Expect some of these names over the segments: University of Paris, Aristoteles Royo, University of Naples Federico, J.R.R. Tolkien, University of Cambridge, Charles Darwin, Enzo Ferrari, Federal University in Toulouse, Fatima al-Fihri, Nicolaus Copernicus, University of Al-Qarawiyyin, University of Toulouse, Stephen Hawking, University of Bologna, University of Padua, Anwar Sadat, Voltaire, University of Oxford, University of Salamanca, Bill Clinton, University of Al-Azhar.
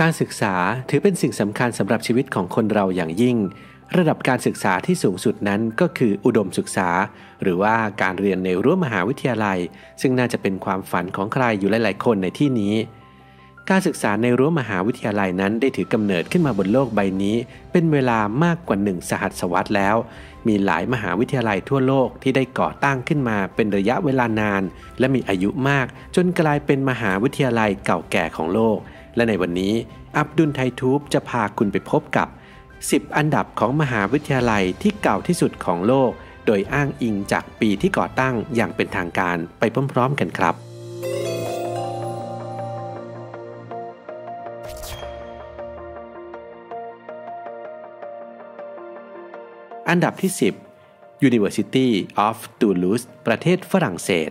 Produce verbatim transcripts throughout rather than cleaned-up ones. การศึกษาถือเป็นสิ่งสำคัญสำหรับชีวิตของคนเราอย่างยิ่งระดับการศึกษาที่สูงสุดนั้นก็คืออุดมศึกษาหรือว่าการเรียนในรั้วมหาวิทยาลัยซึ่งน่าจะเป็นความฝันของใครอยู่หลายๆคนในที่นี้การศึกษาในรั้วมหาวิทยาลัยนั้นได้ถือกำเนิดขึ้นมาบนโลกใบนี้เป็นเวลามากกว่าหนึ่งศตวรรษแล้วมีหลายมหาวิทยาลัยทั่วโลกที่ได้ก่อตั้งขึ้นมาเป็นระยะเวลานานและมีอายุมากจนกลายเป็นมหาวิทยาลัยเก่าแก่ของโลกและในวันนี้อับดุลไททูบจะพาคุณไปพบกับสิบอันดับของมหาวิทยาลัยที่เก่าที่สุดของโลกโดยอ้างอิงจากปีที่ก่อตั้งอย่างเป็นทางการไปพร้อมๆกันครับอันดับที่สิบ University of Toulouse ประเทศฝรั่งเศส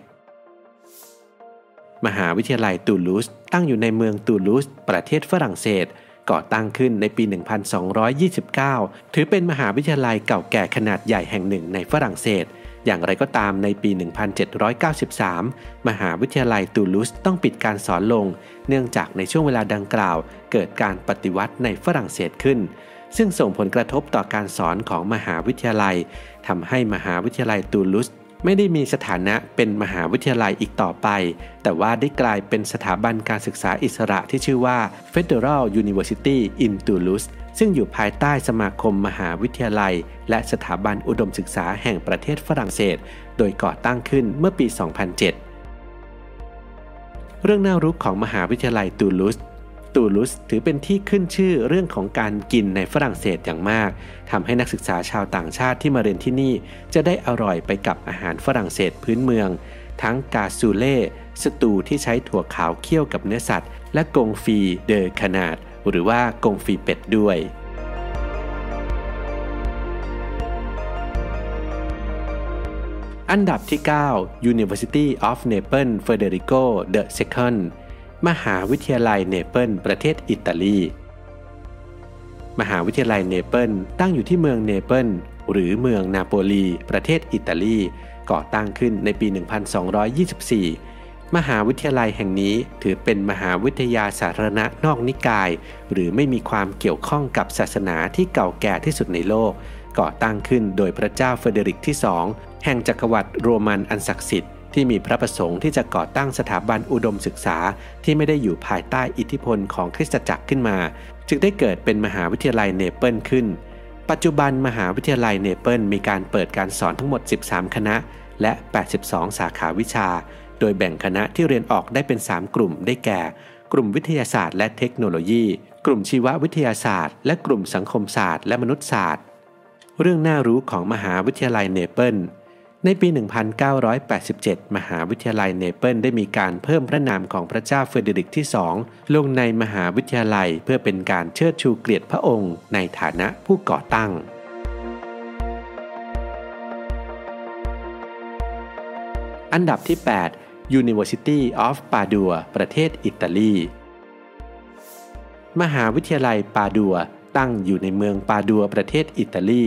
มหาวิทยาลัยตูลูสตั้งอยู่ในเมืองตูลูสประเทศฝรั่งเศสก่อตั้งขึ้นในปีหนึ่งพันสองร้อยยี่สิบเก้าถือเป็นมหาวิทยาลัยเก่าแก่ขนาดใหญ่แห่งหนึ่งในฝรั่งเศสอย่างไรก็ตามในปีหนึ่งพันเจ็ดร้อยเก้าสิบสามมหาวิทยาลัยตูลูสต้องปิดการสอนลงเนื่องจากในช่วงเวลาดังกล่าวเกิดการปฏิวัติในฝรั่งเศสขึ้นซึ่งส่งผลกระทบต่อการสอนของมหาวิทยาลัยทำให้มหาวิทยาลัยตูลูสไม่ได้มีสถานะเป็นมหาวิทยาลัยอีกต่อไปแต่ว่าได้กลายเป็นสถาบันการศึกษาอิสระที่ชื่อว่า Federal University in Toulouse ซึ่งอยู่ภายใต้สมาคมมหาวิทยาลัยและสถาบันอุดมศึกษาแห่งประเทศฝรั่งเศสโดยก่อตั้งขึ้นเมื่อปี สองพันเจ็ด เรื่องน่ารู้ของมหาวิทยาลัยตูลูสตูลูสถือเป็นที่ขึ้นชื่อเรื่องของการกินในฝรั่งเศสอย่างมากทำให้นักศึกษาชาวต่างชาติที่มาเรียนที่นี่จะได้อร่อยไปกับอาหารฝรั่งเศสพื้นเมืองทั้งกาซูเล่สตูที่ใช้ถั่วขาวเคี่ยวกับเนื้อสัตว์และกงฟีเดอคานาดหรือว่ากงฟีเป็ดด้วยอันดับที่เก้า University of Naples Federico ทูมหาวิทยาลัยเนเปิลประเทศอิตาลีมหาวิทยาลัยเนเปิลตั้งอยู่ที่เมืองเนเปิลหรือเมืองนาโปลีประเทศอิตาลีก่อตั้งขึ้นในปีหนึ่งพันสองร้อยยี่สิบสี่มหาวิทยาลัยแห่งนี้ถือเป็นมหาวิทยาสาธารณะนอกนิกายหรือไม่มีความเกี่ยวข้องกับศาสนาที่เก่าแก่ที่สุดในโลกก่อตั้งขึ้นโดยพระเจ้าเฟเดริกที่สองแห่งจักรวรรดิโรมันอันศักดิ์สิทธิ์ที่มีพระประสงค์ที่จะก่อตั้งสถาบันอุดมศึกษาที่ไม่ได้อยู่ภายใต้อิทธิพลของคริสตจักรขึ้นมาจึงได้เกิดเป็นมหาวิทยาลัยเนเปิลขึ้นปัจจุบันมหาวิทยาลัยเนเปิลมีการเปิดการสอนทั้งหมดสิบสามคณะและแปดสิบสองสาขาวิชาโดยแบ่งคณะที่เรียนออกได้เป็นสามกลุ่มได้แก่กลุ่มวิทยาศาสตร์และเทคโนโลยีกลุ่มชีววิทยาศาสตร์และกลุ่มสังคมศาสตร์และมนุษยศาสตร์เรื่องน่ารู้ของมหาวิทยาลัยเนเปิลในปีหนึ่งพันเก้าร้อยแปดสิบเจ็ดมหาวิทยาลัยเนเปิลได้มีการเพิ่มพระนามของพระเจ้าเฟเดริกที่สองลงในมหาวิทยาลัยเพื่อเป็นการเชิดชูเกียรติพระองค์ในฐานะผู้ก่อตั้งอันดับที่แปด University of Padua ประเทศอิตาลีมหาวิทยาลัยปาดัวตั้งอยู่ในเมืองปาดัวประเทศอิตาลี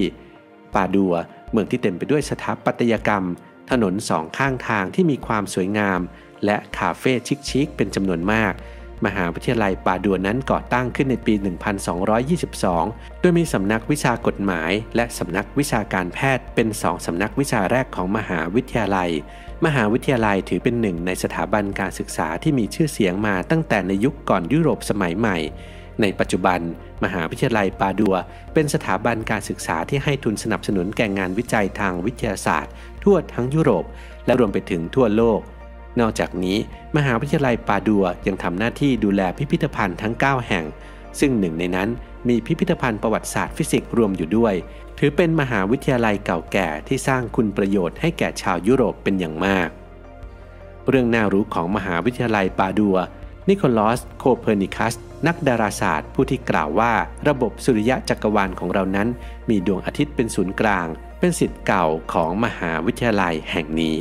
ปาดัวเมืองที่เต็มไปด้วยสถาปัตยกรรมถนนสองข้างทางที่มีความสวยงามและคาเฟ่ชิคๆเป็นจำนวนมากมหาวิทยาลัยปาดัวนั้นก่อตั้งขึ้นในปี หนึ่งพันสองร้อยยี่สิบสอง โดยมีสำนักวิชากฎหมายและสำนักวิชาการแพทย์เป็นสองสำนักวิชาแรกของมหาวิทยาลัยมหาวิทยาลัยถือเป็นหนึ่งในสถาบันการศึกษาที่มีชื่อเสียงมาตั้งแต่ในยุคก่อนยุโรปสมัยใหม่ในปัจจุบันมหาวิทยาลัยปาดัวเป็นสถาบันการศึกษาที่ให้ทุนสนับสนุนแก่งานวิจัยทางวิทยาศาสตร์ทั่วทั้งยุโรปและรวมไปถึงทั่วโลกนอกจากนี้มหาวิทยาลัยปาดัวยังทำหน้าที่ดูแลพิพิธภัณฑ์ทั้งเก้าแห่งซึ่งหนึ่งในนั้นมีพิพิธภัณฑ์ประวัติศาสตร์ฟิสิกส์รวมอยู่ด้วยถือเป็นมหาวิทยาลัยเก่าแก่ที่สร้างคุณประโยชน์ให้แก่ชาวยุโรปเป็นอย่างมากเรื่องน่ารู้ของมหาวิทยาลัยปาดัวนิโคลัสโคเปอร์นิคัสนักดาราศาสตร์ผู้ที่กล่าวว่าระบบสุริยะจักรวาลของเรานั้นมีดวงอาทิตย์เป็นศูนย์กลางเป็นศิษย์เก่าของมหาวิทยาลัยแห่งนี้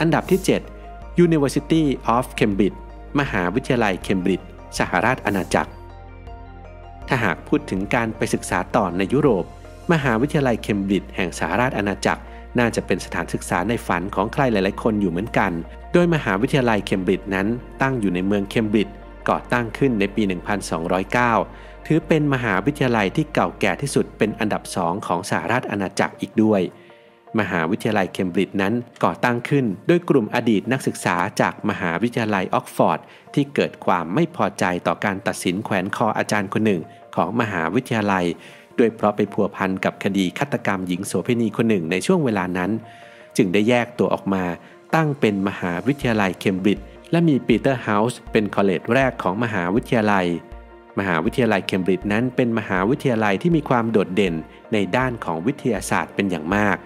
อันดับที่เจ็ด University of Cambridge มหาวิทยาลัยเคมบริดจ์สหราชอาณาจักรถ้าหากพูดถึงการไปศึกษาต่อในยุโรปมหาวิทยาลัยเคมบริดจ์แห่งสหราชอาณาจักร น่าจะเป็นสถานศึกษาในฝันของใครหลายๆคนอยู่เหมือนกันโดยมหาวิทยาลัยเคมบริดจ์นั้นตั้งอยู่ในเมืองเคมบริดจ์ก่อตั้งขึ้นในปีหนึ่งพันสองร้อยเก้าถือเป็นมหาวิทยาลัยที่เก่าแก่ที่สุดเป็นอันดับสองของสหราชอาณาจักรอีกด้วยมหาวิทยาลัยเคมบริดจ์นั้นก่อตั้งขึ้นโดยกลุ่มอดีตนักศึกษาจากมหาวิทยาลัยออกฟอร์ดที่เกิดความไม่พอใจต่อการตัดสินแขวนคออาจารย์คนหนึ่งของมหาวิทยาลัยด้วยเพราะไปพัวพันกับคดีฆาตกรรมหญิงโสเภณีคนหนึ่งในช่วงเวลานั้นจึงได้แยกตัวออกมาตั้งเป็นมหาวิทยาลัยเคมบริดจ์และมีปีเตอร์เฮาส์เป็นคอลเลจแรกของมหาวิทยาลัยมหาวิทยาลัยเคมบริดจ์นั้นเป็นมหาวิทยาลัยที่มีความโดดเด่นในด้านของวิทยาศาสตร์เป็นอย่างมาก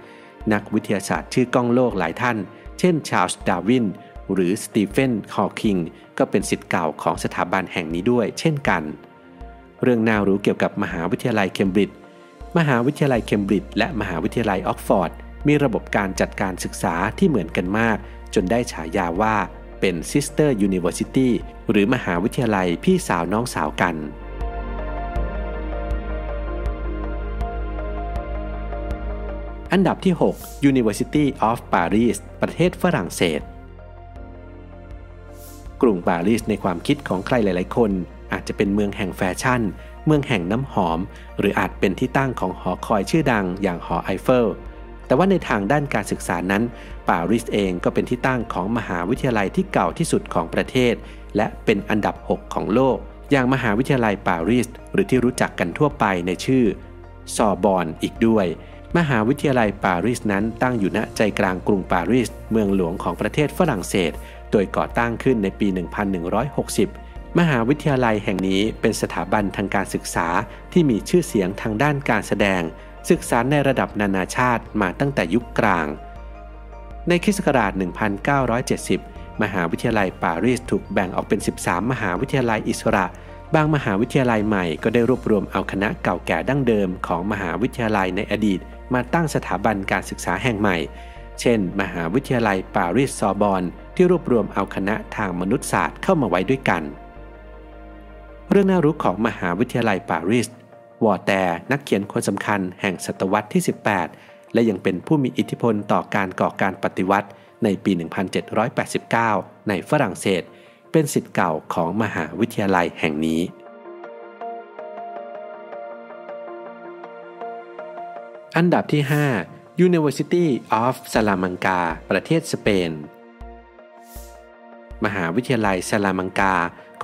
นักวิทยาศาสตร์ชื่อก้องโลกหลายท่านเช่นชาร์ลส์ดาร์วินหรือสตีเฟนฮอว์กิงก็เป็นศิษย์เก่าของสถาบันแห่งนี้ด้วยเช่นกันเรื่องน่ารู้เกี่ยวกับมหาวิทยาลัยเคมบริดจ์มหาวิทยาลัยเคมบริดจ์และมหาวิทยาลัยออกฟอร์ดมีระบบการจัดการศึกษาที่เหมือนกันมากจนได้ฉายาว่าเป็น Sister University หรือมหาวิทยาลัยพี่สาวน้องสาวกันอันดับที่หก University of Paris ประเทศฝรั่งเศสกรุงปารีสในความคิดของใครหลายๆคนอาจจะเป็นเมืองแห่งแฟชั่นเมืองแห่งน้ำหอมหรืออาจเป็นที่ตั้งของหอคอยชื่อดังอย่างหอไอเฟลแต่ว่าในทางด้านการศึกษานั้นปารีสเองก็เป็นที่ตั้งของมหาวิทยาลัยที่เก่าที่สุดของประเทศและเป็นอันดับหกของโลกอย่างมหาวิทยาลัยปารีสหรือที่รู้จักกันทั่วไปในชื่อซอบอนอีกด้วยมหาวิทยาลัยปารีสนั้นตั้งอยู่ณใจกลางกรุงปารีสเมืองหลวงของประเทศฝรั่งเศสโดยก่อตั้งขึ้นในปีหนึ่งพันหนึ่งร้อยหกสิบมหาวิทยาลัยแห่งนี้เป็นสถาบันทางการศึกษาที่มีชื่อเสียงทางด้านการแสดงศึกษาในระดับนานาชาติมาตั้งแต่ยุคกลางในคริสต์ศักราชหนึ่งพันเก้าร้อยเจ็ดสิบมหาวิทยาลัยปารีสถูกแบ่งออกเป็นสิบสามมหาวิทยาลัยอิสระบางมหาวิทยาลัยใหม่ก็ได้รวบรวมเอาคณะเก่าแก่ดั้งเดิมของมหาวิทยาลัยในอดีตมาตั้งสถาบันการศึกษาแห่งใหม่เช่นมหาวิทยาลัยปารีสซอบอนที่รวบรวมเอาคณะทางมนุษยศาสตร์เข้ามาไว้ด้วยกันเรื่องน่ารู้ของมหาวิทยาลัยปารีสวอแตร์นักเขียนคนสำคัญแห่งศตวรรษที่สิบแปดและยังเป็นผู้มีอิทธิพลต่อการก่อการปฏิวัติในปี หนึ่งพันเจ็ดร้อยแปดสิบเก้า ในฝรั่งเศสเป็นศิษย์เก่าของมหาวิทยาลัยแห่งนี้อันดับที่ห้า University of Salamanca ประเทศสเปนมหาวิทยาลัยซาลามังกา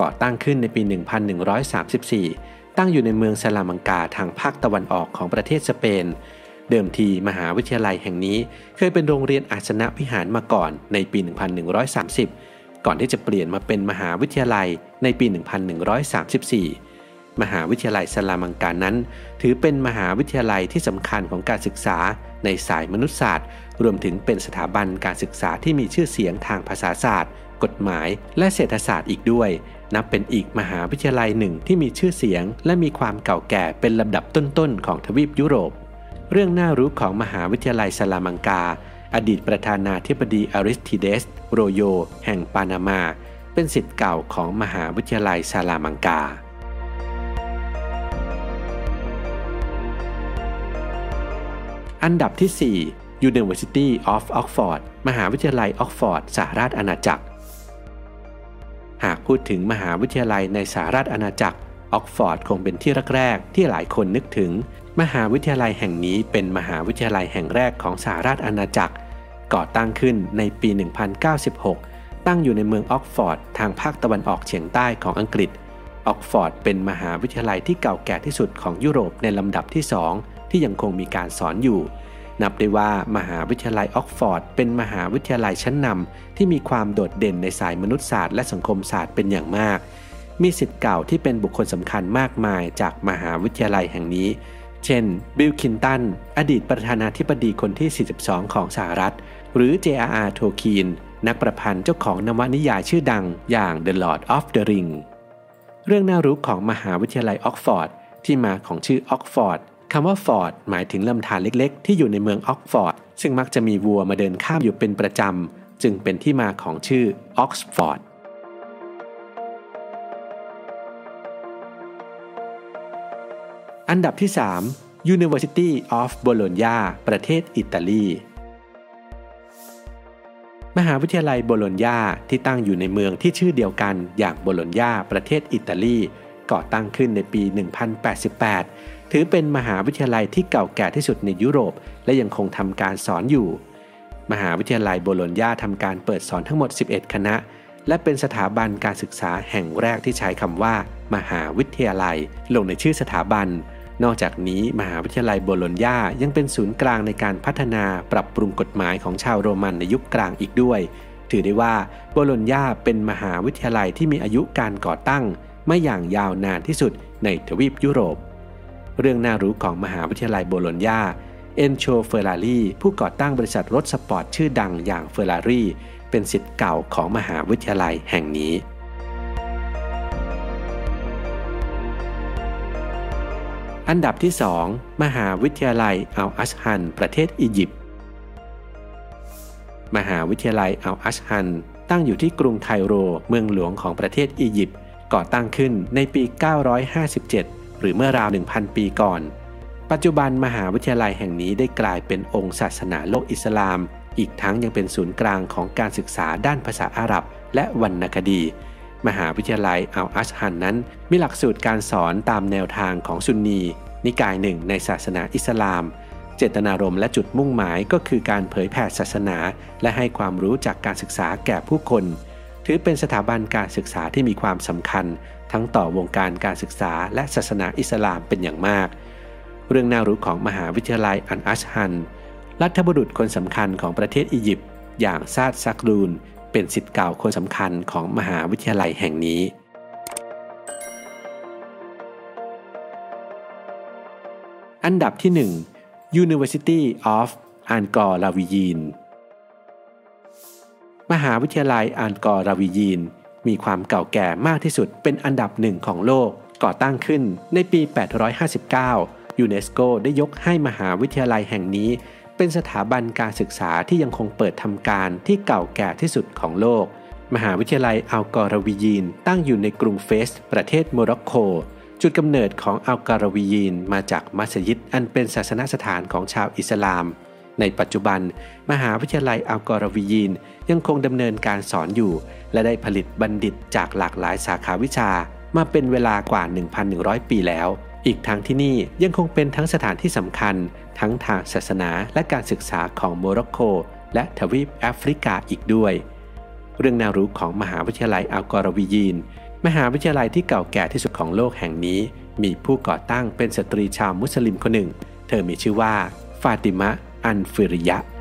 ก่อตั้งขึ้นในปีหนึ่งพันหนึ่งร้อยสามสิบสี่ตั้งอยู่ในเมืองซาลามังกาทางภาคตะวันออกของประเทศสเปนเดิมทีมหาวิทยาลัยแห่งนี้เคยเป็นโรงเรียนอาสนะวิหารมาก่อนในปีหนึ่งพันหนึ่งร้อยสามสิบก่อนที่จะเปลี่ยนมาเป็นมหาวิทยาลัยในปี หนึ่งพันหนึ่งร้อยสามสิบสี่ มหาวิทยาลัยซาลามังกานั้นถือเป็นมหาวิทยาลัยที่สำคัญของการศึกษาในสายมนุษยศาสตร์รวมถึงเป็นสถาบันการศึกษาที่มีชื่อเสียงทางภาษาศาสตร์กฎหมายและเศรษฐศาสตร์อีกด้วยนับเป็นอีกมหาวิทยาลัยหนึ่งที่มีชื่อเสียงและมีความเก่าแก่เป็นลำดับต้นๆของทวีปยุโรปเรื่องน่ารู้ของมหาวิทยาลัยซาลามังกาอดีตประธานาธิบดีอาริสติเดสโรโยแห่งปานามาเป็นศิษย์เก่าของมหาวิทยาลัยซาลามังกาอันดับที่สี่ University of Oxford มหาวิทยาลัยออกฟอร์ดสหราชอาณาจักรหากพูดถึงมหาวิทยาลัยในสหราชอาณาจักรออกฟอร์ดคงเป็นที่แรกๆที่หลายคนนึกถึงมหาวิทยาลัยแห่งนี้เป็นมหาวิทยาลัยแห่งแรกของสหราชอาณาจักรก่อตั้งขึ้นในปี หนึ่งพันเก้าร้อยสิบหกตั้งอยู่ในเมืองออกฟอร์ดทางภาคตะวันออกเฉียงใต้ของอังกฤษออกฟอร์ดเป็นมหาวิทยาลัยที่เก่าแก่ที่สุดของยุโรปในลำดับที่สองที่ยังคงมีการสอนอยู่นับได้ว่ามหาวิทยาลัยออกฟอร์ดเป็นมหาวิทยาลัยชั้นนำที่มีความโดดเด่นในสายมนุษยศาสตร์และสังคมศาสตร์เป็นอย่างมากมีศิษย์เก่าที่เป็นบุคคลสำคัญมากมายจากมหาวิทยาลัยแห่งนี้เช่นบิลคินตันอดีตประธานาธิบดีคนที่สี่สิบสองของสหรัฐหรือ เจ อาร์ อาร์ โทคีนนักประพันธ์เจ้าของนวนิยายชื่อดังอย่าง The Lord of the Ring เรื่องน่ารู้ของมหาวิทยาลัยออกฟอร์ดที่มาของชื่อออกฟอร์ดคำว่าฟอร์ดหมายถึงลำธารเล็กๆที่อยู่ในเมืองออกฟอร์ดซึ่งมักจะมีวัวมาเดินข้ามอยู่เป็นประจำจึงเป็นที่มาของชื่อออกฟอร์ดอันดับที่สาม University of Bologna ประเทศอิตาลี มหาวิทยาลัยโบโลญญาที่ตั้งอยู่ในเมืองที่ชื่อเดียวกันอย่างโบโลญญาประเทศอิตาลีก่อตั้งขึ้นในปีหนึ่งพันแปดร้อยแปดสิบแปดถือเป็นมหาวิทยาลัยที่เก่าแก่ที่สุดในยุโรปและยังคงทำการสอนอยู่มหาวิทยาลัยโบโลญญาทำการเปิดสอนทั้งหมดสิบเอ็ดคณะและเป็นสถาบันการศึกษาแห่งแรกที่ใช้คำว่ามหาวิทยาลัยลงในชื่อสถาบันนอกจากนี้มหาวิทยาลัยโบโลญญายังเป็นศูนย์กลางในการพัฒนาปรับปรุงกฎหมายของชาวโรมันในยุคกลางอีกด้วยถือได้ว่าโบโลญญาเป็นมหาวิทยาลัยที่มีอายุการก่อตั้งมาอย่างยาวนานที่สุดในทวีปยุโรปเรื่องน่ารู้ของมหาวิทยาลัยโบโลญญาเอนโช เฟอร์รารี่ผู้ก่อตั้งบริษัทรถสปอร์ตชื่อดังอย่างเฟอร์รารี่เป็นศิษย์เก่าของมหาวิทยาลัยแห่งนี้อันดับที่สองมหาวิทยาลัยอัลอัชฮันประเทศอียิปต์มหาวิทยาลัยอัลอัชฮันตั้งอยู่ที่กรุงไคโรเมืองหลวงของประเทศอียิปต์ก่อตั้งขึ้นในปีเก้าร้อยห้าสิบเจ็ดหรือเมื่อราว หนึ่งพัน ปีก่อนปัจจุบันมหาวิทยาลัยแห่งนี้ได้กลายเป็นองค์ศาสนาโลกอิสลามอีกทั้งยังเป็นศูนย์กลางของการศึกษาด้านภาษาอาหรับและวรรณคดีมหาวิทยาลัยอัลอัชฮันนั้นมีหลักสูตรการสอนตามแนวทางของซุนนีนิกายหนึ่งในศาสนาอิสลามเจตนารมณ์และจุดมุ่งหมายก็คือการเผยแผ่ศาสนาและให้ความรู้จากการศึกษาแก่ผู้คนถือเป็นสถาบันการศึกษาที่มีความสำคัญทั้งต่อวงการการศึกษาและศาสนาอิสลามเป็นอย่างมากเรื่องน่ารู้ของมหาวิทยาลัยอัลอัชฮันรัฐบุรุษคนสำคัญของประเทศอียิปต์อย่างซาดซักรูนเป็นศิษย์เก่าคนสำคัญของมหาวิทยาลัยแห่งนี้อันดับที่หนึ่ง University of Al-Qarawiyyin มหาวิทยาลัยอัลกอราวียีนมีความเก่าแก่มากที่สุดเป็นอันดับหนึ่งของโลกก่อตั้งขึ้นในปีแปดร้อยห้าสิบเก้ายูเนสโกได้ยกให้มหาวิทยาลัยแห่งนี้เป็นสถาบันการศึกษาที่ยังคงเปิดทำการที่เก่าแก่ที่สุดของโลกมหาวิทยาลัยอัลกอราวียีนตั้งอยู่ในกรุงเฟสประเทศโมร็อกโกจุดกำเนิดของอัลกอราวียีนมาจากมัสยิดอันเป็นศาสนสถานของชาวอิสลามในปัจจุบันมหาวิทยาลัยอัลกอราวียีนยังคงดำเนินการสอนอยู่และได้ผลิตบัณฑิตจากหลากหลายสาขาวิชามาเป็นเวลากว่า หนึ่งพันหนึ่งร้อย ปีแล้วอีกทั้งที่นี่ยังคงเป็นทั้งสถานที่สำคัญทั้งทางศาสนาและการศึกษาของโมร็อกโกและทวีปแอฟริกาอีกด้วยเรื่องน่ารู้ของมหาวิทยาลัยอัลกอราวียีนมหาวิทยาลัยที่เก่าแก่ที่สุดของโลกแห่งนี้มีผู้ก่อตั้งเป็นสตรีชาวมุสลิมคนหนึ่งเธอมีชื่อว่าฟาติมะอันฟิริยะ